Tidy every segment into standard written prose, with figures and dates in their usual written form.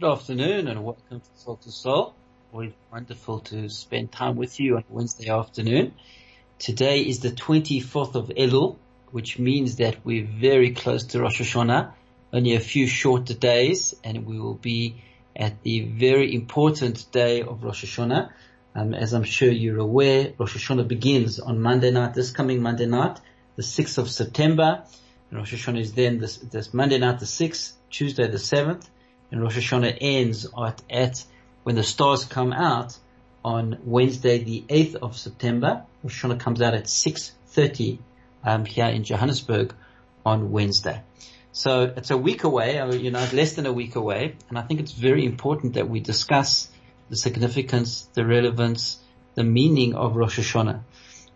Good afternoon and welcome to Soul to Soul. Always wonderful to spend time with you on Wednesday afternoon. Today is the 24th of Elul, which means that we're very close to Rosh Hashanah, only a few shorter days, and we will be at the very important day of Rosh Hashanah. As I'm sure you're aware, Rosh Hashanah begins on Monday night, this coming Monday night, the 6th of September. And Rosh Hashanah is then this Monday night, the 6th, Tuesday, the 7th. And Rosh Hashanah ends at when the stars come out on Wednesday, the 8th of September. Rosh Hashanah comes out at 6:30 here in Johannesburg on Wednesday. So it's a week away, it's less than a week away. And I think it's very important that we discuss the significance, the relevance, the meaning of Rosh Hashanah.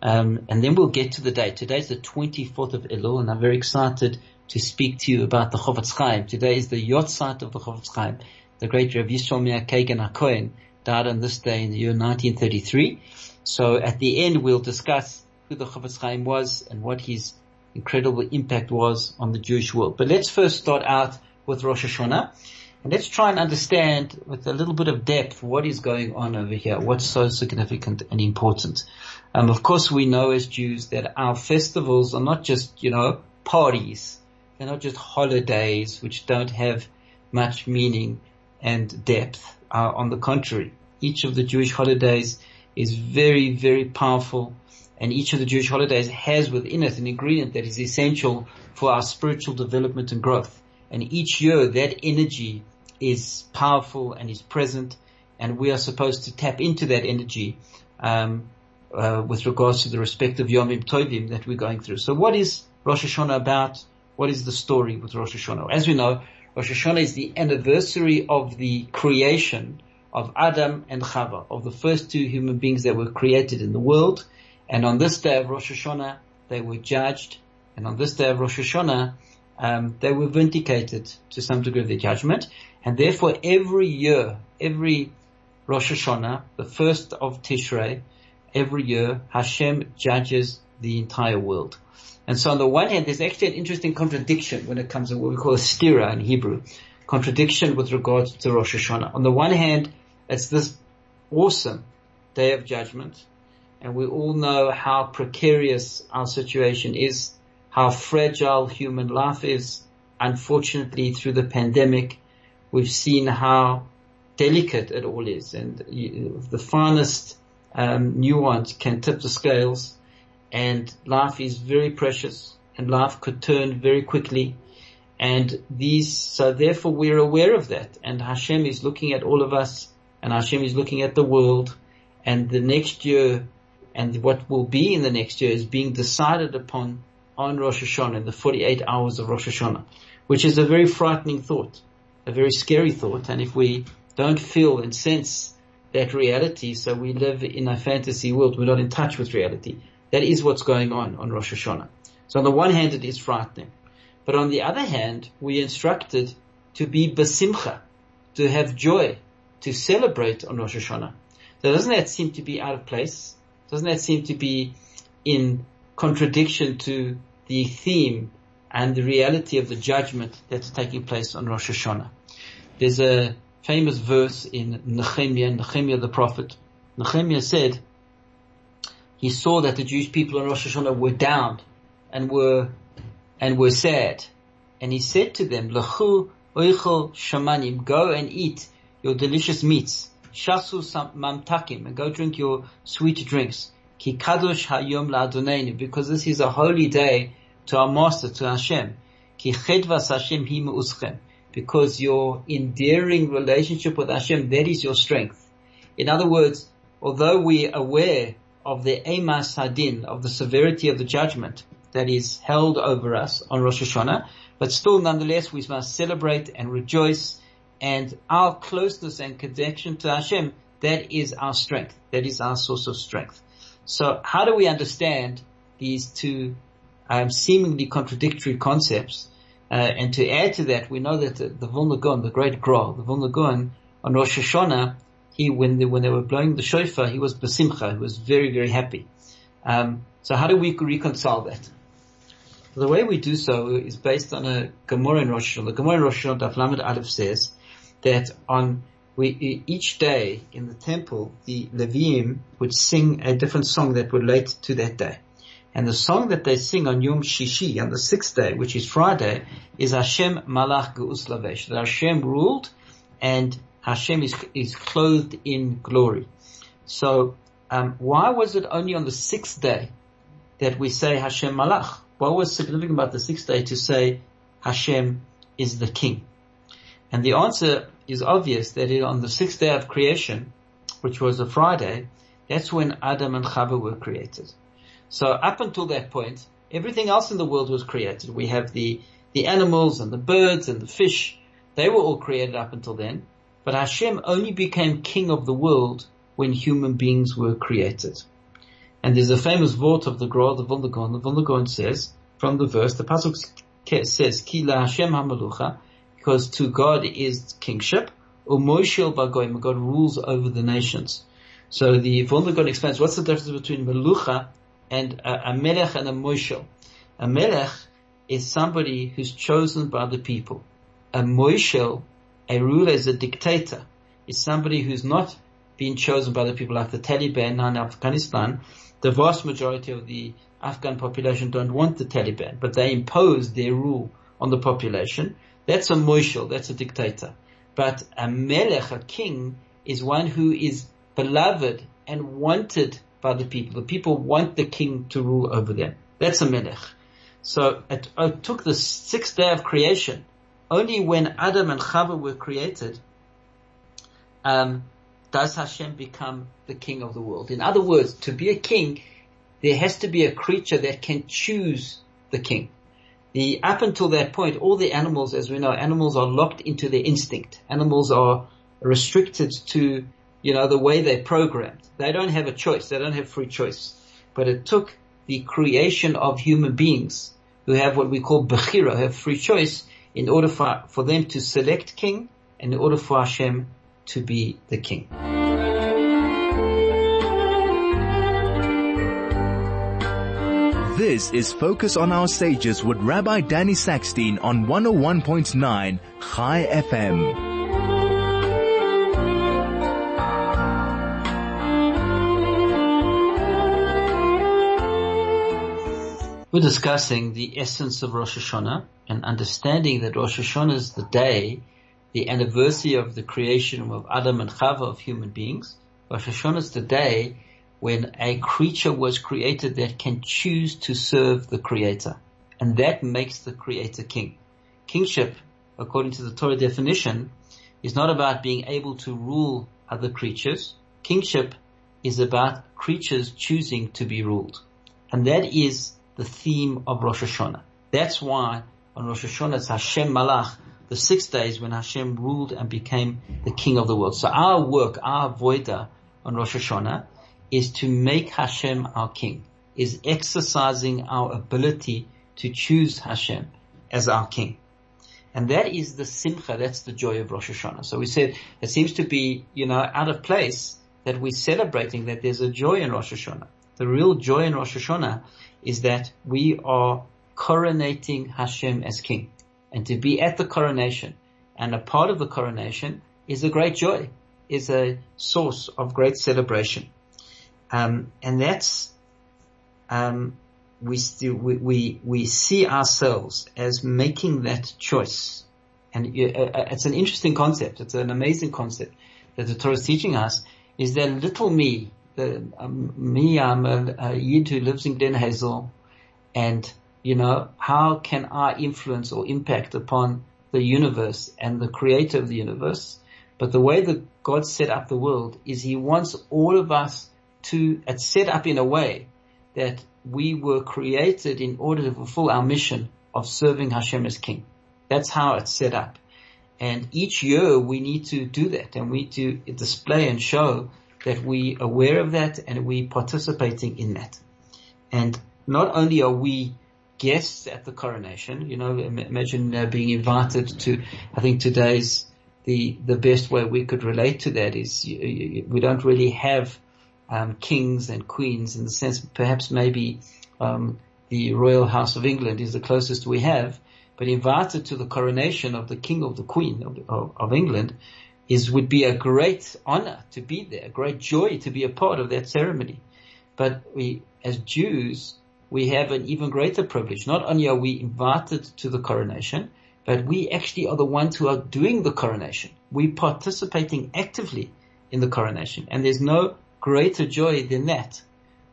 And then we'll get to the day. Today's the 24th of Elul, and I'm very excited to speak to you about the Chofetz Chaim. Today is the Yahrzeit of the Chofetz Chaim. The great Rabbi Yisroel Meir Kagan HaKohen died on this day in the year 1933. So at the end we'll discuss who the Chofetz Chaim was and what his incredible impact was on the Jewish world. But let's first start out with Rosh Hashanah. And let's try and understand with a little bit of depth what is going on over here, what's so significant and important. Of course we know as Jews that our festivals are not just, parties. They're not just holidays which don't have much meaning and depth. On the contrary, each of the Jewish holidays is very, very powerful, and each of the Jewish holidays has within it an ingredient that is essential for our spiritual development and growth. And each year that energy is powerful and is present, and we are supposed to tap into that energy with regards to the respective Yomim Tovim that we're going through. So what is Rosh Hashanah about? What is the story with Rosh Hashanah? As we know, Rosh Hashanah is the anniversary of the creation of Adam and Chava, of the first two human beings that were created in the world. And on this day of Rosh Hashanah, they were judged. And on this day of Rosh Hashanah, they were vindicated to some degree of their judgment. And therefore, every year, every Rosh Hashanah, the first of Tishrei, every year, Hashem judges the entire world. And so on the one hand, there's actually an interesting contradiction when it comes to what we call a stira in Hebrew, contradiction with regards to Rosh Hashanah. On the one hand, it's this awesome day of judgment, and we all know how precarious our situation is, how fragile human life is. Unfortunately, through the pandemic, we've seen how delicate it all is, and the finest nuance can tip the scales. And life is very precious, and life could turn very quickly. And so therefore we're aware of that. And Hashem is looking at all of us, and Hashem is looking at the world, and the next year, and what will be in the next year is being decided upon on Rosh Hashanah, in the 48 hours of Rosh Hashanah, which is a very frightening thought, a very scary thought. And if we don't feel and sense that reality, so we live in a fantasy world, we're not in touch with reality. That is what's going on Rosh Hashanah. So on the one hand, it is frightening. But on the other hand, we are instructed to be basimcha, to have joy, to celebrate on Rosh Hashanah. So doesn't that seem to be out of place? Doesn't that seem to be in contradiction to the theme and the reality of the judgment that's taking place on Rosh Hashanah? There's a famous verse in Nehemiah the prophet. Nehemiah said, he saw that the Jewish people in Rosh Hashanah were down and were sad. And he said to them, Lechu oichel shamanim, go and eat your delicious meats. Shasu mamtakim, and go drink your sweet drinks. Ki kadosh hayom la'adonainu, because this is a holy day to our master, to Hashem. Ki chedvas Hashem hi me'uschem, because your endearing relationship with Hashem, that is your strength. In other words, although we are aware of the Emas hadin, of the severity of the judgment that is held over us on Rosh Hashanah, but still nonetheless we must celebrate and rejoice and our closeness and connection to Hashem, that is our strength. That is our source of strength. So how do we understand these two seemingly contradictory concepts? And to add to that, we know that the Vilna Gaon, the great Gra, the Vilna Gaon, on Rosh Hashanah, when they were blowing the shofar, he was Basimcha, he was very, very happy. So how do we reconcile that? The way we do so is based on a Gemara in Rosh Hashanah. The Gemara in Rosh Hashanah, Daf Lamed Aleph, says that each day in the temple, the Leviim would sing a different song that relates to that day. And the song that they sing on Yom Shishi, on the sixth day, which is Friday, is Hashem Malach Ge'us Lavesh, that Hashem ruled and Hashem is clothed in glory. So, why was it only on the sixth day that we say Hashem Malach? What was significant about the sixth day to say Hashem is the King? And the answer is obvious, that on the sixth day of creation, which was a Friday, that's when Adam and Chava were created. So up until that point, everything else in the world was created. We have the animals and the birds and the fish. They were all created up until then. But Hashem only became king of the world when human beings were created. And there's a famous vort of the Gra, the Vilna Gaon. The Vilna Gaon says, from the verse, the Pasuk says, Ki la Hashem ha-melucha, because to God is kingship, or Moishel ba-goyim, God rules over the nations. So the Vilna Gaon explains, what's the difference between melucha and a Melech and a Moishel? A Melech is somebody who's chosen by the people. A Moishel, a ruler, is a dictator, is somebody who's not been chosen by the people, like the Taliban in Afghanistan. The vast majority of the Afghan population don't want the Taliban, but they impose their rule on the population. That's a Moishel, that's a dictator. But a Melech, a king, is one who is beloved and wanted by the people. The people want the king to rule over them. That's a Melech. So it took the sixth day of creation, only when Adam and Chava were created, does Hashem become the king of the world. In other words, to be a king, there has to be a creature that can choose the king. Up until that point, all the animals, as we know, animals are locked into their instinct. Animals are restricted to, the way they're programmed. They don't have a choice. They don't have free choice. But it took the creation of human beings, who have what we call Bechira, have free choice, in order for them to select king, and in order for Hashem to be the king. This is Focus on Our Sages with Rabbi Danny Sackstein on 101.9 Chai FM. We're discussing the essence of Rosh Hashanah and understanding that Rosh Hashanah is the day, the anniversary of the creation of Adam and Chava, of human beings. Rosh Hashanah is the day when a creature was created that can choose to serve the Creator. And that makes the Creator king. Kingship, according to the Torah definition, is not about being able to rule other creatures. Kingship is about creatures choosing to be ruled. And that is the theme of Rosh Hashanah. That's why on Rosh Hashanah it's Hashem Malach, the 6 days when Hashem ruled and became the king of the world. So our work, our avodah on Rosh Hashanah, is to make Hashem our king, is exercising our ability to choose Hashem as our king. And that is the simcha, that's the joy of Rosh Hashanah. So we said it seems to be, out of place that we're celebrating that there's a joy in Rosh Hashanah. The real joy in Rosh Hashanah is that we are coronating Hashem as king. And to be at the coronation, and a part of the coronation, is a great joy, is a source of great celebration. And that's, we see ourselves as making that choice. And it's an interesting concept. It's an amazing concept that the Torah is teaching us, is that little me, I'm a Yid who lives in Glen Hazel, and how can I influence or impact upon the universe and the creator of the universe? But the way that God set up the world is He wants all of us to, it's set up in a way that we were created in order to fulfill our mission of serving Hashem as King. That's how it's set up. And each year we need to do that, and we need to display and show that we are aware of that and we participating in that. And not only are we guests at the coronation, you know, imagine being invited to, I think today's the best way we could relate to that is we don't really have kings and queens in the sense, perhaps maybe the Royal House of England is the closest we have, but invited to the coronation of the King of the Queen of England would be a great honor to be there, a great joy to be a part of that ceremony. But we, as Jews, we have an even greater privilege. Not only are we invited to the coronation, but we actually are the ones who are doing the coronation. We're participating actively in the coronation, and there's no greater joy than that.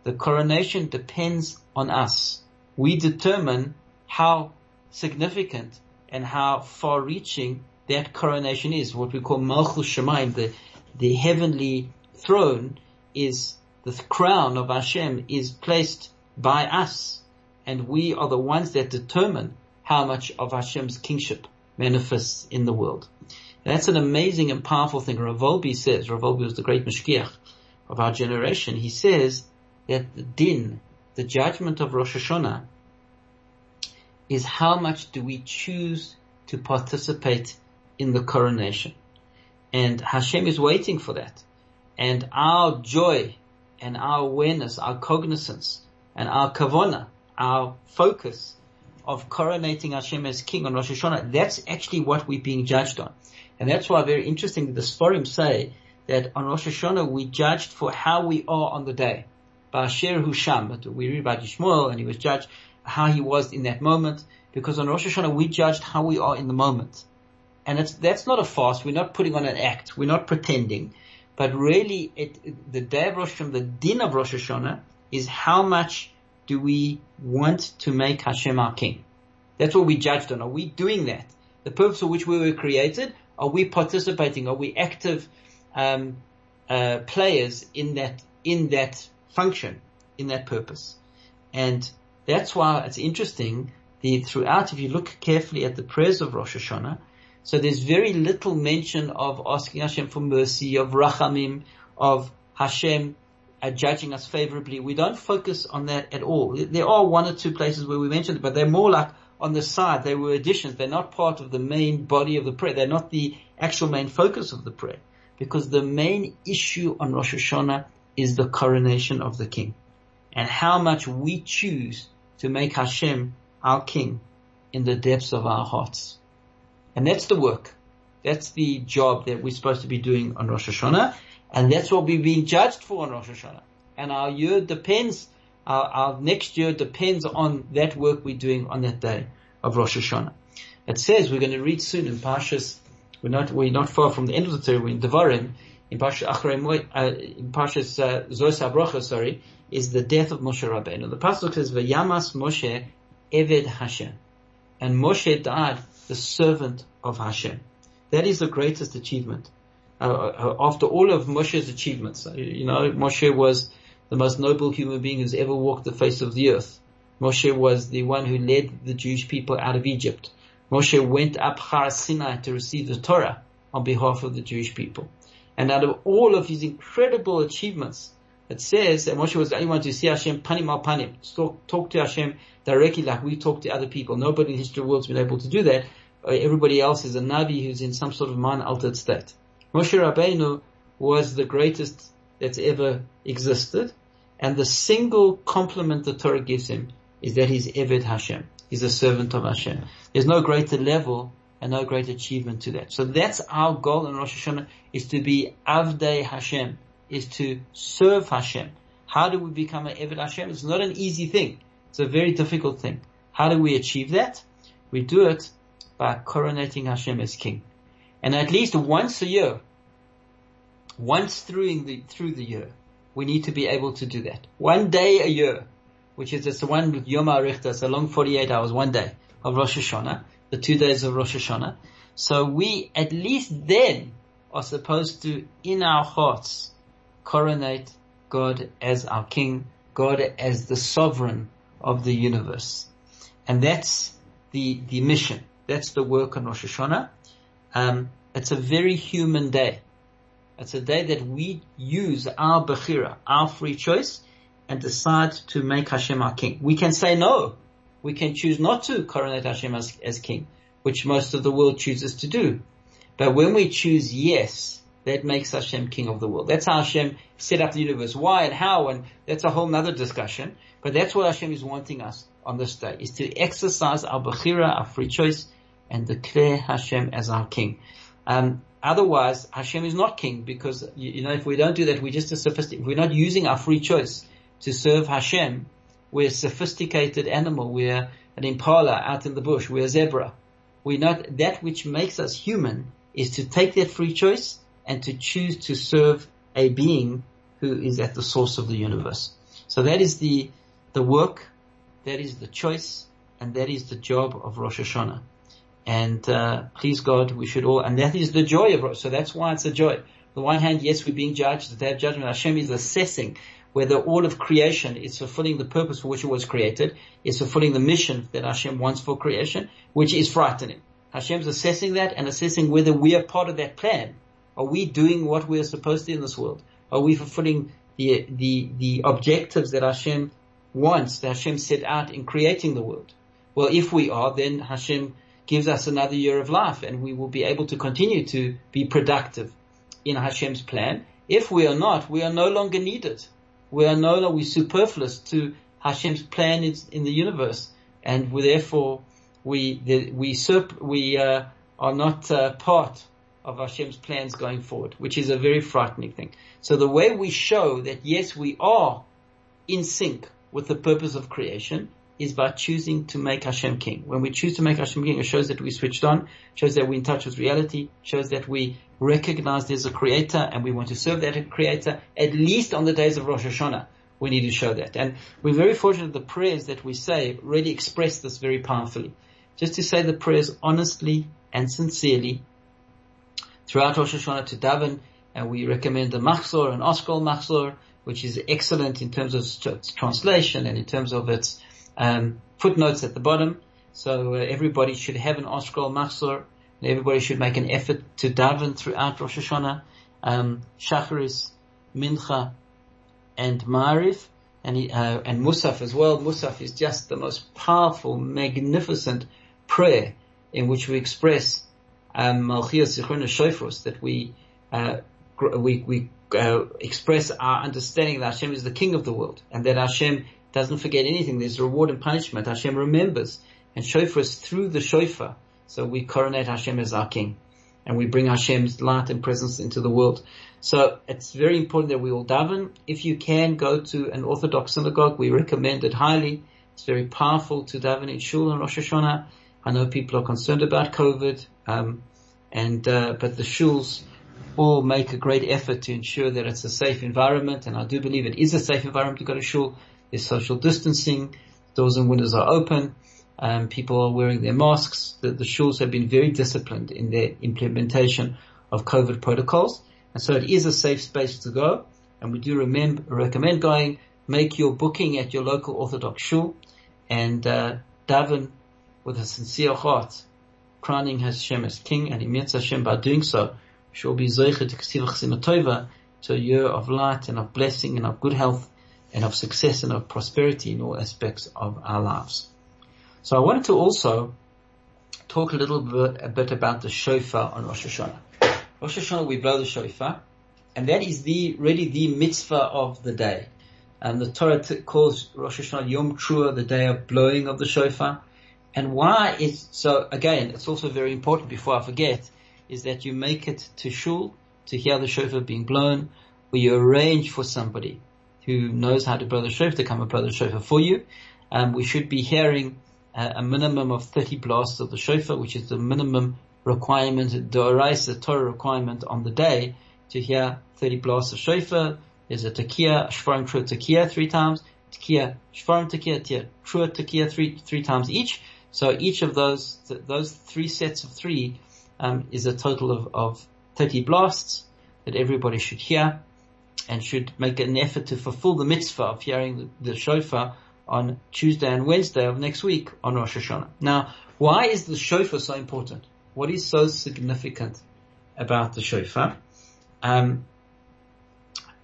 The coronation depends on us. We determine how significant and how far-reaching that coronation is. What we call Malchus Shemaim, the heavenly throne, is the crown of Hashem is placed by us, and we are the ones that determine how much of Hashem's kingship manifests in the world. And that's an amazing and powerful thing. Ravolbi says, Ravolbi was the great Mashiach of our generation, he says that the din, the judgment of Rosh Hashanah, is how much do we choose to participate in the coronation. And Hashem is waiting for that. And our joy and our awareness, our cognizance and our kavana, our focus of coronating Hashem as king on Rosh Hashanah, that's actually what we're being judged on. And that's why, very interesting, the Sforim say that on Rosh Hashanah we judged for how we are on the day. Ba'asher Husham, we read about Yishmael and he was judged how he was in that moment, because on Rosh Hashanah we judged how we are in the moment. And that's not a farce, we're not putting on an act, we're not pretending, but really the day of Rosh Hashanah, the din of Rosh Hashanah, is how much do we want to make Hashem our king. That's what we judged on. Are we doing that? The purpose for which we were created, are we participating? Are we active players in that function, in that purpose? And that's why it's interesting, throughout, if you look carefully at the prayers of Rosh Hashanah, so there's very little mention of asking Hashem for mercy, of rachamim, of Hashem judging us favorably. We don't focus on that at all. There are one or two places where we mention it, but they're more like on the side. They were additions. They're not part of the main body of the prayer. They're not the actual main focus of the prayer, because the main issue on Rosh Hashanah is the coronation of the king and how much we choose to make Hashem our king in the depths of our hearts. And that's the work. That's the job that we're supposed to be doing on Rosh Hashanah. And that's what we're being judged for on Rosh Hashanah. And our year depends, our next year depends on that work we're doing on that day of Rosh Hashanah. It says, we're going to read soon in Parshas, we're not far from the end of the Torah, we're in Devarim, in Parshas Zos HaBrocha, is the death of Moshe Rabbeinu. The Pasuk says, V'yamas Moshe Eved Hashem. And Moshe died the servant of Hashem. That is the greatest achievement. After all of Moshe's achievements, you know, Moshe was the most noble human being who's ever walked the face of the earth. Moshe was the one who led the Jewish people out of Egypt. Moshe went up Har Sinai to receive the Torah on behalf of the Jewish people. And out of all of his incredible achievements, it says that Moshe was the only one to see Hashem panim al panim, talk to Hashem directly like we talk to other people. Nobody in the history of the world has been able to do that. Everybody else is a Navi who's in some sort of mind-altered state. Moshe Rabbeinu was the greatest that's ever existed, and the single compliment the Torah gives him is that he's Eved Hashem. He's a servant of Hashem. There's no greater level and no great achievement to that. So that's our goal in Rosh Hashanah, is to be Avdei Hashem, is to serve Hashem. How do we become an Eved Hashem? It's not an easy thing. It's a very difficult thing. How do we achieve that? We do it by coronating Hashem as king. And at least once a year, once through the year, we need to be able to do that. One day a year, which is just one Yom HaRechta, it's a long 48 hours, one day of Rosh Hashanah, the 2 days of Rosh Hashanah. So we at least then are supposed to, in our hearts, coronate God as our king, God as the sovereign of the universe. And that's the mission. That's the work on Rosh Hashanah. It's a very human day. It's a day that we use our Bechira, our free choice, and decide to make Hashem our king. We can say no. We can choose not to coronate Hashem as king, which most of the world chooses to do. But when we choose yes, that makes Hashem king of the world. That's how Hashem set up the universe. Why and how, and that's a whole nother discussion. But that's what Hashem is wanting us on this day, is to exercise our Bechira, our free choice, and declare Hashem as our king. Otherwise, Hashem is not king, because, if we don't do that, we're just a sophisticated, we're not using our free choice to serve Hashem. We're a sophisticated animal. We're an impala out in the bush. We're a zebra. We're not, that which makes us human is to take that free choice and to choose to serve a being who is at the source of the universe. So that is the work, that is the choice, and that is the job of Rosh Hashanah. And please God, we should all, and that is the joy of Rosh. So that's why it's a joy. On the one hand, yes, we're being judged, the day of judgment. Hashem is assessing whether all of creation is fulfilling the purpose for which it was created, is fulfilling the mission that Hashem wants for creation, which is frightening. Hashem's assessing that and assessing whether we are part of that plan. Are we doing what we are supposed to in this world? Are we fulfilling the objectives that Hashem wants, that Hashem set out in creating the world? Well, if we are, then Hashem gives us another year of life, and we will be able to continue to be productive in Hashem's plan. If we are not, we are no longer needed. We are no longer superfluous to Hashem's plan in the universe, and therefore we are not part of Hashem's plans going forward, which is a very frightening thing. So the way we show that yes, we are in sync with the purpose of creation is by choosing to make Hashem king. When we choose to make Hashem king, it shows that we switched on, shows that we're in touch with reality, shows that we recognize there's a creator and we want to serve that creator. At least on the days of Rosh Hashanah, we need to show that. And we're very fortunate the prayers that we say really express this very powerfully. Just to say the prayers honestly and sincerely throughout Rosh Hashanah to daven, and we recommend the Machzor and Oskol Machzor, which is excellent in terms of its translation and in terms of its footnotes at the bottom. So everybody should have an Oskol Machzor, and everybody should make an effort to daven throughout Rosh Hashanah, Shacharis, Mincha, and Ma'ariv, and Musaf as well. Musaf is just the most powerful, magnificent prayer in which we express that we express our understanding that Hashem is the king of the world, and that Hashem doesn't forget anything. There's reward and punishment. Hashem remembers and shofars through the shofar. So we coronate Hashem as our king, and we bring Hashem's light and presence into the world. So it's very important that we all daven. If you can, go to an Orthodox synagogue. We recommend it highly. It's very powerful to daven in shul on Rosh Hashanah. I know people are concerned about COVID, but the shuls all make a great effort to ensure that it's a safe environment, and I do believe it is a safe environment to go to shul. There's social distancing, doors and windows are open, people are wearing their masks. The shuls have been very disciplined in their implementation of COVID protocols, and so it is a safe space to go, and we do recommend going. Make your booking at your local Orthodox shul, and daven with a sincere heart, crowning Hashem as king, and Im Yirtzeh Hashem, by doing so, shall be zocheh d'kesiv chasima tova, to a year of light and of blessing and of good health and of success and of prosperity in all aspects of our lives. So I wanted to also talk a bit about the shofar on Rosh Hashanah. Rosh Hashanah, we blow the shofar, and that is really the mitzvah of the day. And the Torah calls Rosh Hashanah Yom Teruah, the day of blowing of the shofar. And why is so, again, it's also very important, before I forget, is that you make it to shul to hear the shofar being blown, or you arrange for somebody who knows how to blow the shofar to come and blow the shofar for you. We should be hearing a minimum of 30 blasts of the shofar, which is the minimum requirement, the Torah requirement on the day to hear 30 blasts of shofar. There's a Takiyah, Shvarim Teruah Takiyah 3 times, Takiyah, Shvarim Takiyah, Teruah Takiyah 3 times each. So each of those 3 sets of 3 is a total of 30 blasts that everybody should hear and should make an effort to fulfill the mitzvah of hearing the shofar on Tuesday and Wednesday of next week on Rosh Hashanah. Now, why is the shofar so important? What is so significant about the shofar?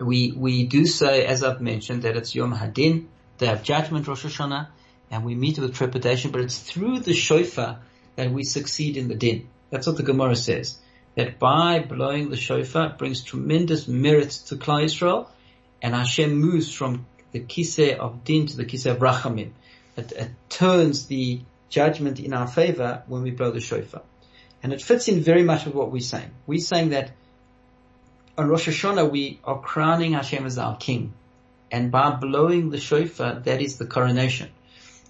We do say, as I've mentioned, that it's Yom Hadin, Day of Judgment, Rosh Hashanah, and we meet with trepidation, but it's through the shofar that we succeed in the din. That's what the Gemara says, that by blowing the shofar, it brings tremendous merit to Klal Yisrael, and Hashem moves from the kiseh of din to the kiseh of rachamim. It turns the judgment in our favor when we blow the shofar. And it fits in very much with what we're saying. We're saying that on Rosh Hashanah, we are crowning Hashem as our king. And by blowing the shofar, that is the coronation.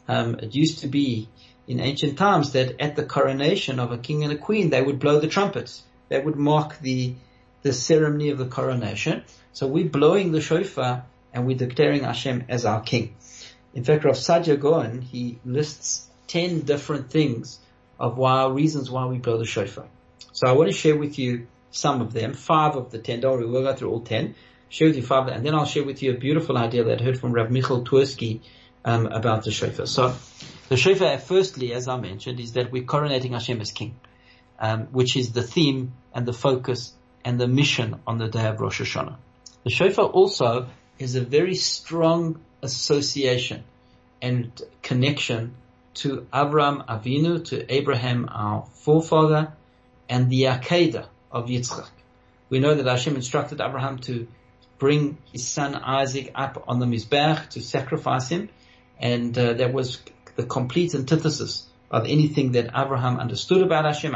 It used to be in ancient times that at the coronation of a king and a queen, they would blow the trumpets. That would mark the ceremony of the coronation. So we're blowing the shofar and we're declaring Hashem as our king. In fact, Rav Sadia Gaon, he lists 10 different things of reasons why we blow the shofar. So I want to share with you some of them, 5 of the 10. Don't worry, we'll go through all 10. Share with you 5 of them, and then I'll share with you a beautiful idea that I heard from Rav Michal Twersky about the shofar. So the shofar, firstly, as I mentioned, is that we're coronating Hashem as king, which is the theme and the focus and the mission on the day of Rosh Hashanah. The shofar also is a very strong association and connection to Avram Avinu, to Abraham, our forefather, and the Akedah of Yitzchak. We know that Hashem instructed Abraham to bring his son Isaac up on the Mizbech to sacrifice him, and that was the complete antithesis of anything that Abraham understood about Hashem.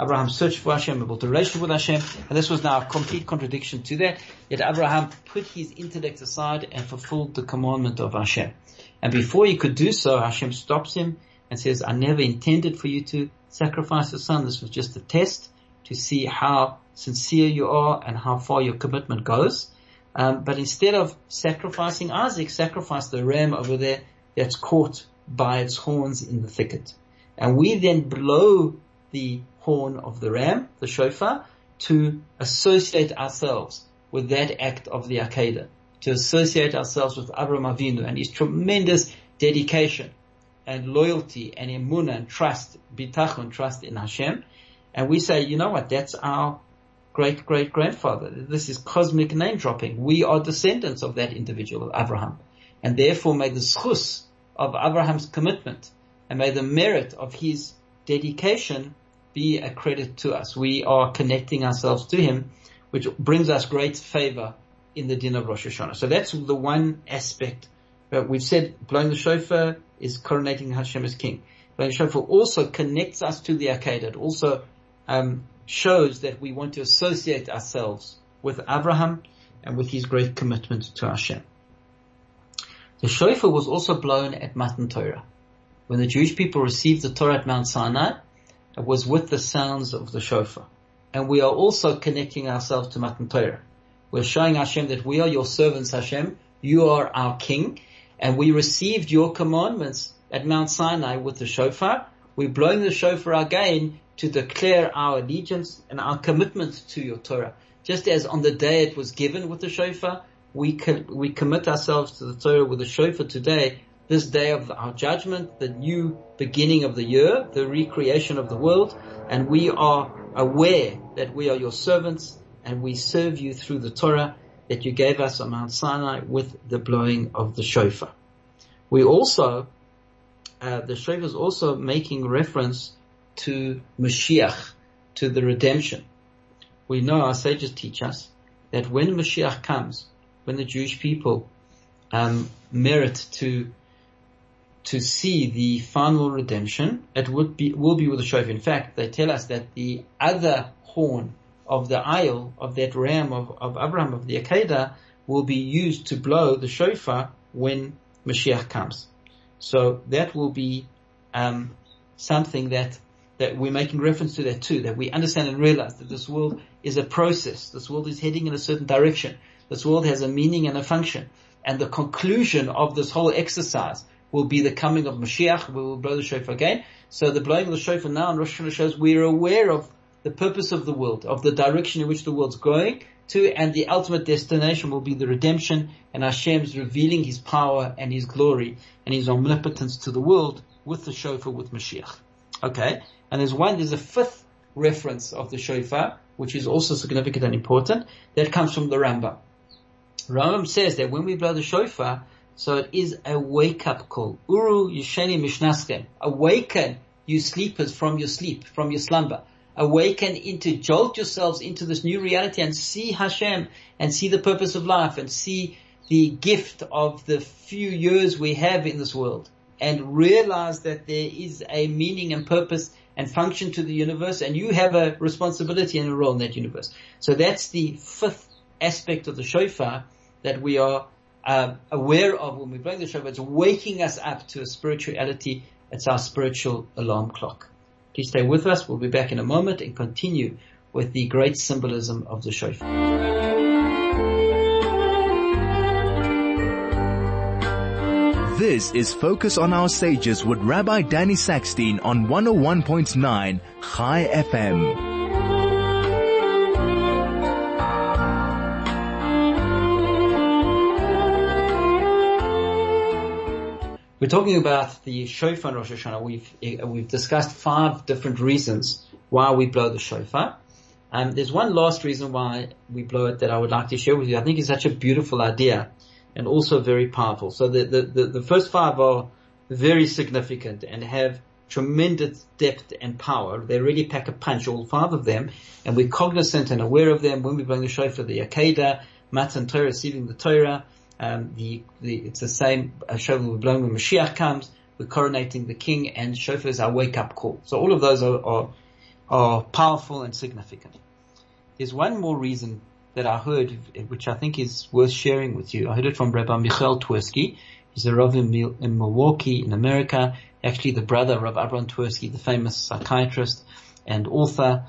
Abraham searched for Hashem, a built a relationship with Hashem, and this was now a complete contradiction to that. Yet Abraham put his intellect aside and fulfilled the commandment of Hashem. And before he could do so, Hashem stops him and says, I never intended for you to sacrifice your son. This was just a test to see how sincere you are and how far your commitment goes. But instead of sacrificing Isaac, sacrifice the ram over there that's caught by its horns in the thicket. And we then blow the horn of the ram, the shofar, to associate ourselves with that act of the Akedah, to associate ourselves with Avram Avinu and his tremendous dedication and loyalty and emunah and trust, bitachon, trust in Hashem. And we say, you know what, that's our great-great-grandfather. This is cosmic name-dropping. We are descendants of that individual, Avraham. And therefore may the schus of Avraham's commitment and may the merit of his dedication be a credit to us. We are connecting ourselves to him, which brings us great favor in the din of Rosh Hashanah. So that's the one aspect. But we've said blowing the shofar is coronating Hashem as king. Blowing the shofar also connects us to the Akedah. It also shows that we want to associate ourselves with Abraham and with his great commitment to Hashem. The shofar was also blown at Matan Torah. When the Jewish people received the Torah at Mount Sinai, it was with the sounds of the shofar. And we are also connecting ourselves to Matan Torah. We're showing Hashem that we are your servants, Hashem. You are our king. And we received your commandments at Mount Sinai with the shofar. We're blowing the shofar again to declare our allegiance and our commitment to your Torah. Just as on the day it was given with the shofar, we commit ourselves to the Torah with the shofar today, this day of our judgment, the new beginning of the year, the recreation of the world, and we are aware that we are your servants and we serve you through the Torah that you gave us on Mount Sinai with the blowing of the shofar. We also, the shofar is also making reference to Mashiach, to the redemption. We know our sages teach us that when Mashiach comes, when the Jewish people merit to see the final redemption, it will be with the shofar. In fact, they tell us that the other horn of the aisle of that ram of Abraham, of the Akedah, will be used to blow the shofar when Mashiach comes. So that will be something that we're making reference to that too, that we understand and realize that this world is a process. This world is heading in a certain direction. This world has a meaning and a function. And the conclusion of this whole exercise will be the coming of Mashiach. We will blow the shofar again. So the blowing of the shofar now in Rosh Hashanah shows we're aware of the purpose of the world, of the direction in which the world's going to, and the ultimate destination will be the redemption and Hashem's revealing his power and his glory and his omnipotence to the world with the shofar, with Mashiach. Okay. And there's a fifth reference of the shofar, which is also significant and important, that comes from the Rambam. Rambam says that when we blow the shofar, so it is a wake-up call. Uru yisheni mishnaskem. Awaken, you sleepers, from your sleep, from your slumber. Awaken into, jolt yourselves into this new reality and see Hashem and see the purpose of life and see the gift of the few years we have in this world, and realize that there is a meaning and purpose and function to the universe, and you have a responsibility and a role in that universe. So that's the fifth aspect of the shofar that we are aware of when we blow the shofar. It's waking us up to a spirituality. It's our spiritual alarm clock. Please stay with us. We'll be back in a moment and continue with the great symbolism of the shofar. This is Focus on Our Sages with Rabbi Danny Sackstein on 101.9 Chai FM. We're talking about the shofar in Rosh Hashanah. We've discussed five different reasons why we blow the shofar. There's one last reason why we blow it that I would like to share with you. I think it's such a beautiful idea and also very powerful. So the first five are very significant and have tremendous depth and power. They really pack a punch, all five of them, and we're cognizant and aware of them when we blow the shofar. The Akedah, Matan Torah, receiving the Torah. It's the same shofar we're blowing when Mashiach comes. We're coronating the king, and shofar is our wake-up call. So all of those are powerful and significant. There's one more reason that I heard, which I think is worth sharing with you. I heard it from Rabbi Michael Twersky. He's a rabbi in Milwaukee, in America. Actually, the brother of Avram Twersky, the famous psychiatrist and author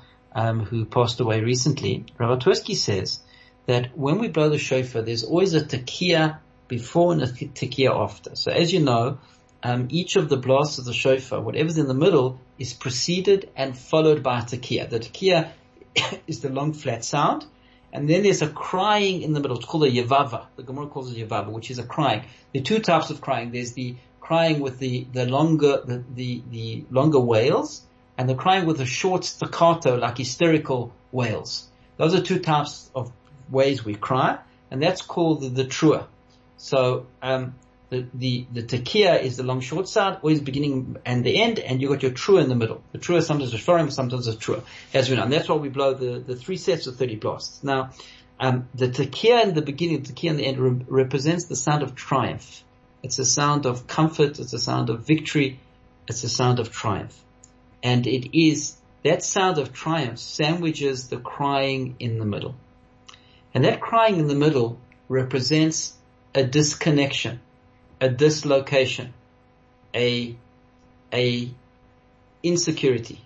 who passed away recently. Rabbi Twersky says that when we blow the shofar, there's always a takiyah before and a takiyah after. So as you know, each of the blasts of the shofar, whatever's in the middle, is preceded and followed by a takiyah. The takiyah is the long flat sound, and then there's a crying in the middle. It's called a yevava. The Gemara calls it yevava, which is a crying. There are two types of crying. There's the crying with the longer wails, and the crying with the short staccato, like hysterical wails. Those are two types of ways we cry, and that's called the trua. So the takiyah is the long short sound, always beginning and the end, and you got your trua in the middle. The trua sometimes is shorim, sometimes is trua, as we know. And that's why we blow the three sets of 30 blasts. Now, the takiyah in the beginning, the takiyah in the end represents the sound of triumph. It's a sound of comfort. It's a sound of victory. It's a sound of triumph. And it is that sound of triumph sandwiches the crying in the middle. And that crying in the middle represents a disconnection, a dislocation, a insecurity.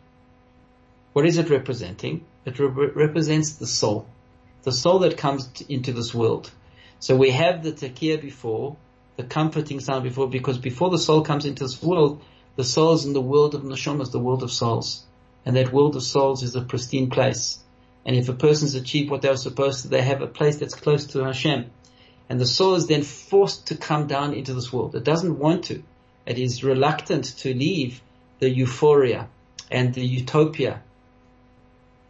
What is it representing? It represents the soul that comes into this world. So we have the takiyah before, the comforting sound before, because before the soul comes into this world, the soul is in the world of neshamas, the world of souls. And that world of souls is a pristine place. And if a person's achieved what they were supposed to, they have a place that's close to Hashem. And the soul is then forced to come down into this world. It doesn't want to. It is reluctant to leave the euphoria and the utopia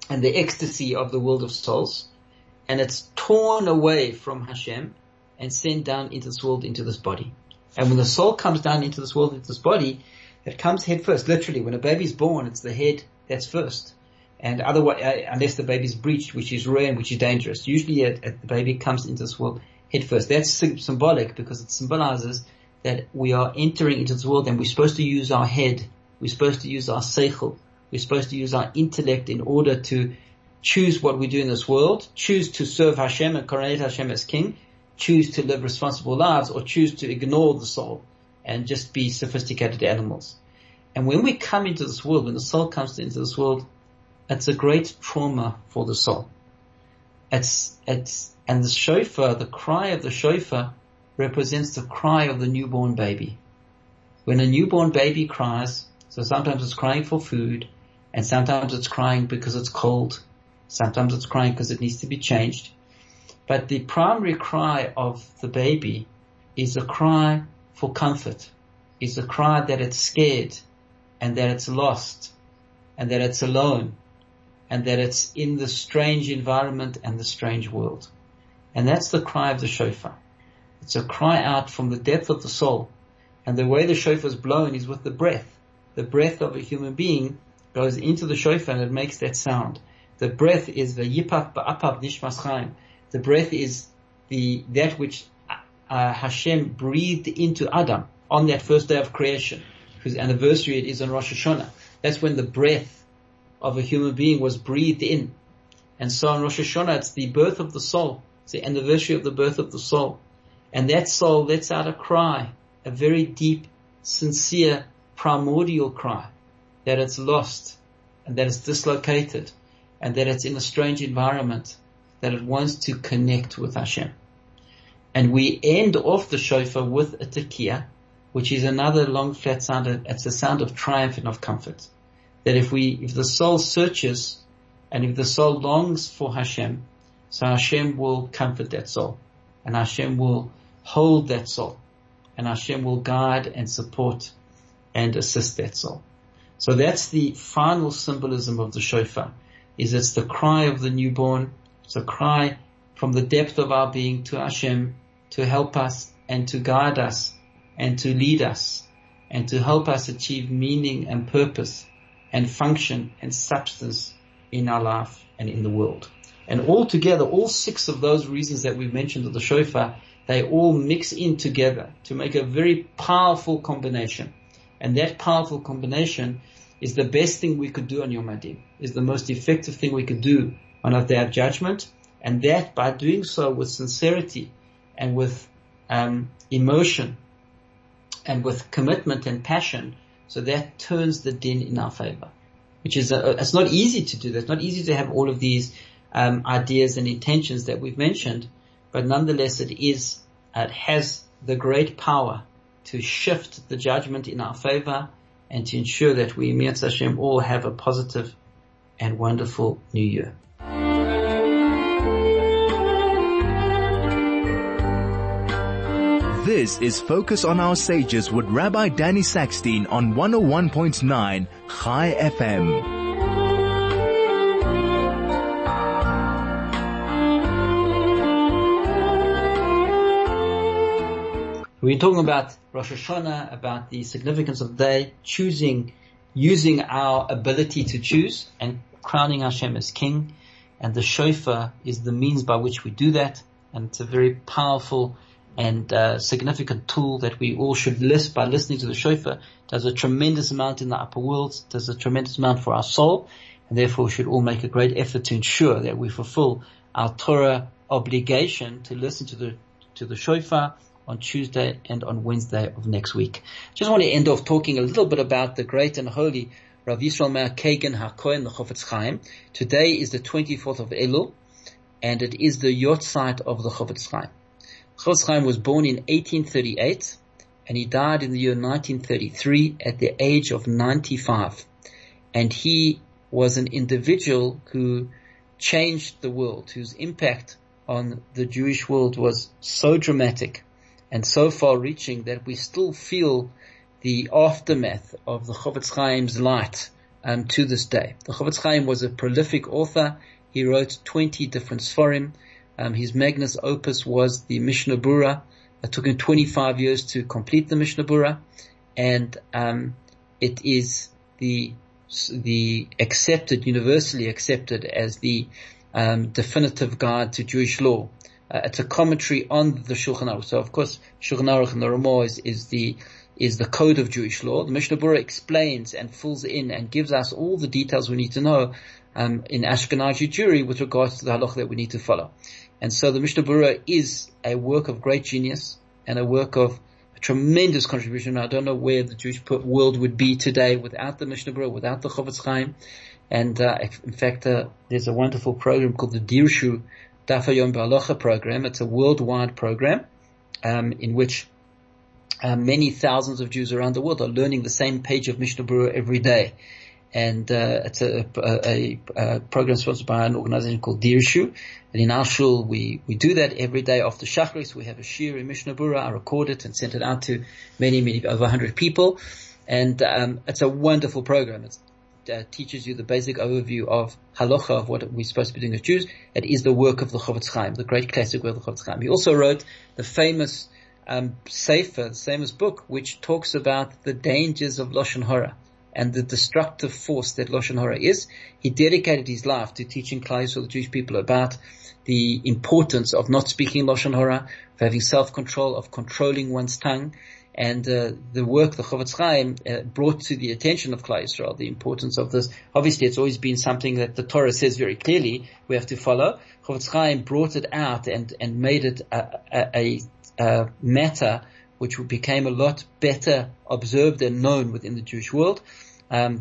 and the ecstasy of the world of souls. And it's torn away from Hashem and sent down into this world, into this body. And when the soul comes down into this world, into this body, it comes head first. Literally, when a baby's born, it's the head that's first. And otherwise, unless the baby's breached, which is rare and which is dangerous. Usually the baby comes into this world head first. That's symbolic because it symbolizes that we are entering into this world and we're supposed to use our head. We're supposed to use our seichel. We're supposed to use our intellect in order to choose what we do in this world, choose to serve Hashem and coronate Hashem as king, choose to live responsible lives, or choose to ignore the soul and just be sophisticated animals. And when we come into this world, when the soul comes into this world, it's a great trauma for the soul. And the shofar, the cry of the shofar, represents the cry of the newborn baby. When a newborn baby cries, so sometimes it's crying for food, and sometimes it's crying because it's cold, sometimes it's crying because it needs to be changed. But the primary cry of the baby is a cry for comfort, is a cry that it's scared and that it's lost, and that it's alone, and that it's in the strange environment and the strange world. And that's the cry of the shofar. It's a cry out from the depth of the soul. And the way the shofar is blown is with the breath. The breath of a human being goes into the shofar and it makes that sound. The breath is the yipach ba'apav nishmas chaim. The breath is that which Hashem breathed into Adam on that first day of creation, whose anniversary it is on Rosh Hashanah. That's when the breath of a human being was breathed in. And so on Rosh Hashanah, it's the birth of the soul. It's the anniversary of the birth of the soul. And that soul lets out a cry, a very deep, sincere, primordial cry, that it's lost, and that it's dislocated, and that it's in a strange environment, that it wants to connect with Hashem. And we end off the shofar with a takiyah, which is another long flat sound. It's a sound of triumph and of comfort. That if the soul searches, and if the soul longs for Hashem, so Hashem will comfort that soul, and Hashem will hold that soul, and Hashem will guide and support and assist that soul. So that's the final symbolism of the shofar, is it's the cry of the newborn. It's a cry from the depth of our being to Hashem to help us and to guide us and to lead us and to help us achieve meaning and purpose and function and substance in our life and in the world. And all together, all six of those reasons that we've mentioned of the shofar, they all mix in together to make a very powerful combination. And that powerful combination is the best thing we could do on Yom Hadin, is the most effective thing we could do on our Day of Judgment. And that by doing so with sincerity and with emotion and with commitment and passion, so that turns the din in our favor. Which is, it's not easy to do that. It's not easy to have all of these ideas and intentions that we've mentioned, but nonetheless it has the great power to shift the judgment in our favor and to ensure that we, Mitzvah Hashem, all have a positive and wonderful new year. This is Focus on Our Sages with Rabbi Danny Sackstein on 101.9 Chai FM. We're talking about Rosh Hashanah, about the significance of the day, choosing, using our ability to choose, and crowning Hashem as King. And the shofar is the means by which we do that. And it's a very powerful and significant tool that we all should list by listening to the shofar. It does a tremendous amount in the upper worlds. It does a tremendous amount for our soul. And therefore we should all make a great effort to ensure that we fulfill our Torah obligation to listen to the shofar on Tuesday and on Wednesday of next week. Just want to end off talking a little bit about the great and holy Rav Yisroel Meir Kagan HaKohen, the Chofetz Chaim. Today is the 24th of Elul, and it is the yortzeit of the Chofetz Chaim. Chofetz Chaim was born in 1838, and he died in the year 1933 at the age of 95. And he was an individual who changed the world, whose impact on the Jewish world was so dramatic and so far reaching that we still feel the aftermath of the Chofetz Chaim's light to this day. The Chofetz Chaim was a prolific author. He wrote 20 different Sforim. His magnus opus was the Mishnah Berurah. It took him 25 years to complete the Mishnah Berurah. And it is the accepted, universally accepted as the definitive guide to Jewish law. It's a commentary on the Shulchan Aruch. So, of course, Shulchan Aruch and the Ramah is the code of Jewish law. The Mishnah Berurah explains and fills in and gives us all the details we need to know in Ashkenazi Jewry with regards to the halacha that we need to follow. And so the Mishnah Berurah is a work of great genius and a work of tremendous contribution. I don't know where the Jewish world would be today without the Mishnah Berurah, without the Chofetz Chaim. And in fact, there's a wonderful program called the Dirshu program. It's a worldwide program in which many thousands of Jews around the world are learning the same page of Mishnah Berurah every day. And it's a program sponsored by an organization called Dirshu. And in our shul, we do that every day after Shacharis. We have a shir in Mishnah Berurah. I record it and send it out to many, many, over 100 people. And it's a wonderful program. It's teaches you the basic overview of halacha, of what we're supposed to be doing as Jews. It is the work of the Chavetz Chaim, the great classic work of the Chavetz Chaim. He also wrote the famous Sefer, the famous book, which talks about the dangers of Lashon Hora and the destructive force that Lashon Hora is. He dedicated his life to teaching Klal Yisrael, the Jewish people, about the importance of not speaking Lashon Hora, of having self-control, of controlling one's tongue. And the work the Chavetz Chaim brought to the attention of Klal Yisrael, the importance of this. Obviously, it's always been something that the Torah says very clearly we have to follow. Chavetz Chaim brought it out and made it a matter which became a lot better observed and known within the Jewish world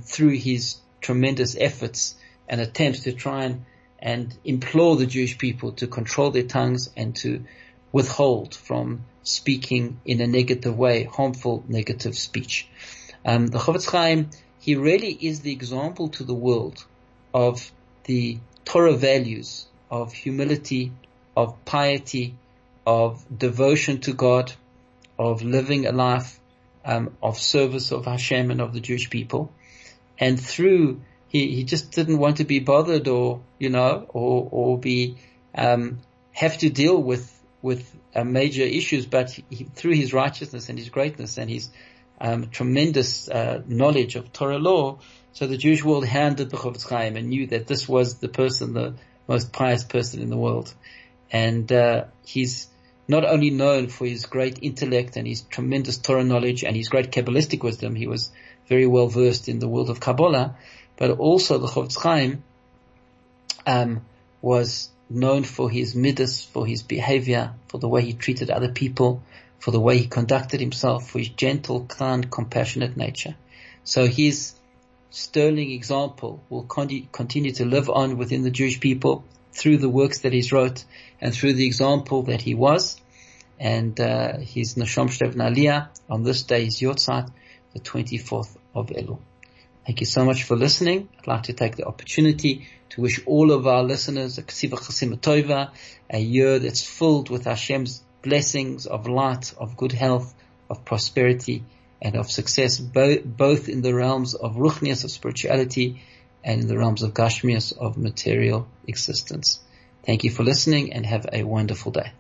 through his tremendous efforts and attempts to try and implore the Jewish people to control their tongues and to withhold from speaking in a negative way, harmful negative speech. The Chavetz Chaim, he really is the example to the world of the Torah values of humility, of piety, of devotion to God, of living a life of service of Hashem and of the Jewish people. And through, he just didn't want to be bothered or have to deal with major issues, but through his righteousness and his greatness and his tremendous knowledge of Torah law, so the Jewish world handed the Chavetz Chaim and knew that this was the person, the most pious person in the world. And he's not only known for his great intellect and his tremendous Torah knowledge and his great Kabbalistic wisdom, he was very well versed in the world of Kabbalah, but also the Chavetz Chaim was known for his midas, for his behavior, for the way he treated other people, for the way he conducted himself, for his gentle, kind, compassionate nature. So his sterling example will continue to live on within the Jewish people through the works that he's wrote and through the example that he was. And his Neshama Shlevin Aliyah on this day is Yortzeit, the 24th of Elul. Thank you so much for listening. I'd like to take the opportunity to wish all of our listeners a Ksiva Chasim Tova, a year that's filled with Hashem's blessings of light, of good health, of prosperity, and of success, both in the realms of Ruchnias, of spirituality, and in the realms of Gashmias, of material existence. Thank you for listening and have a wonderful day.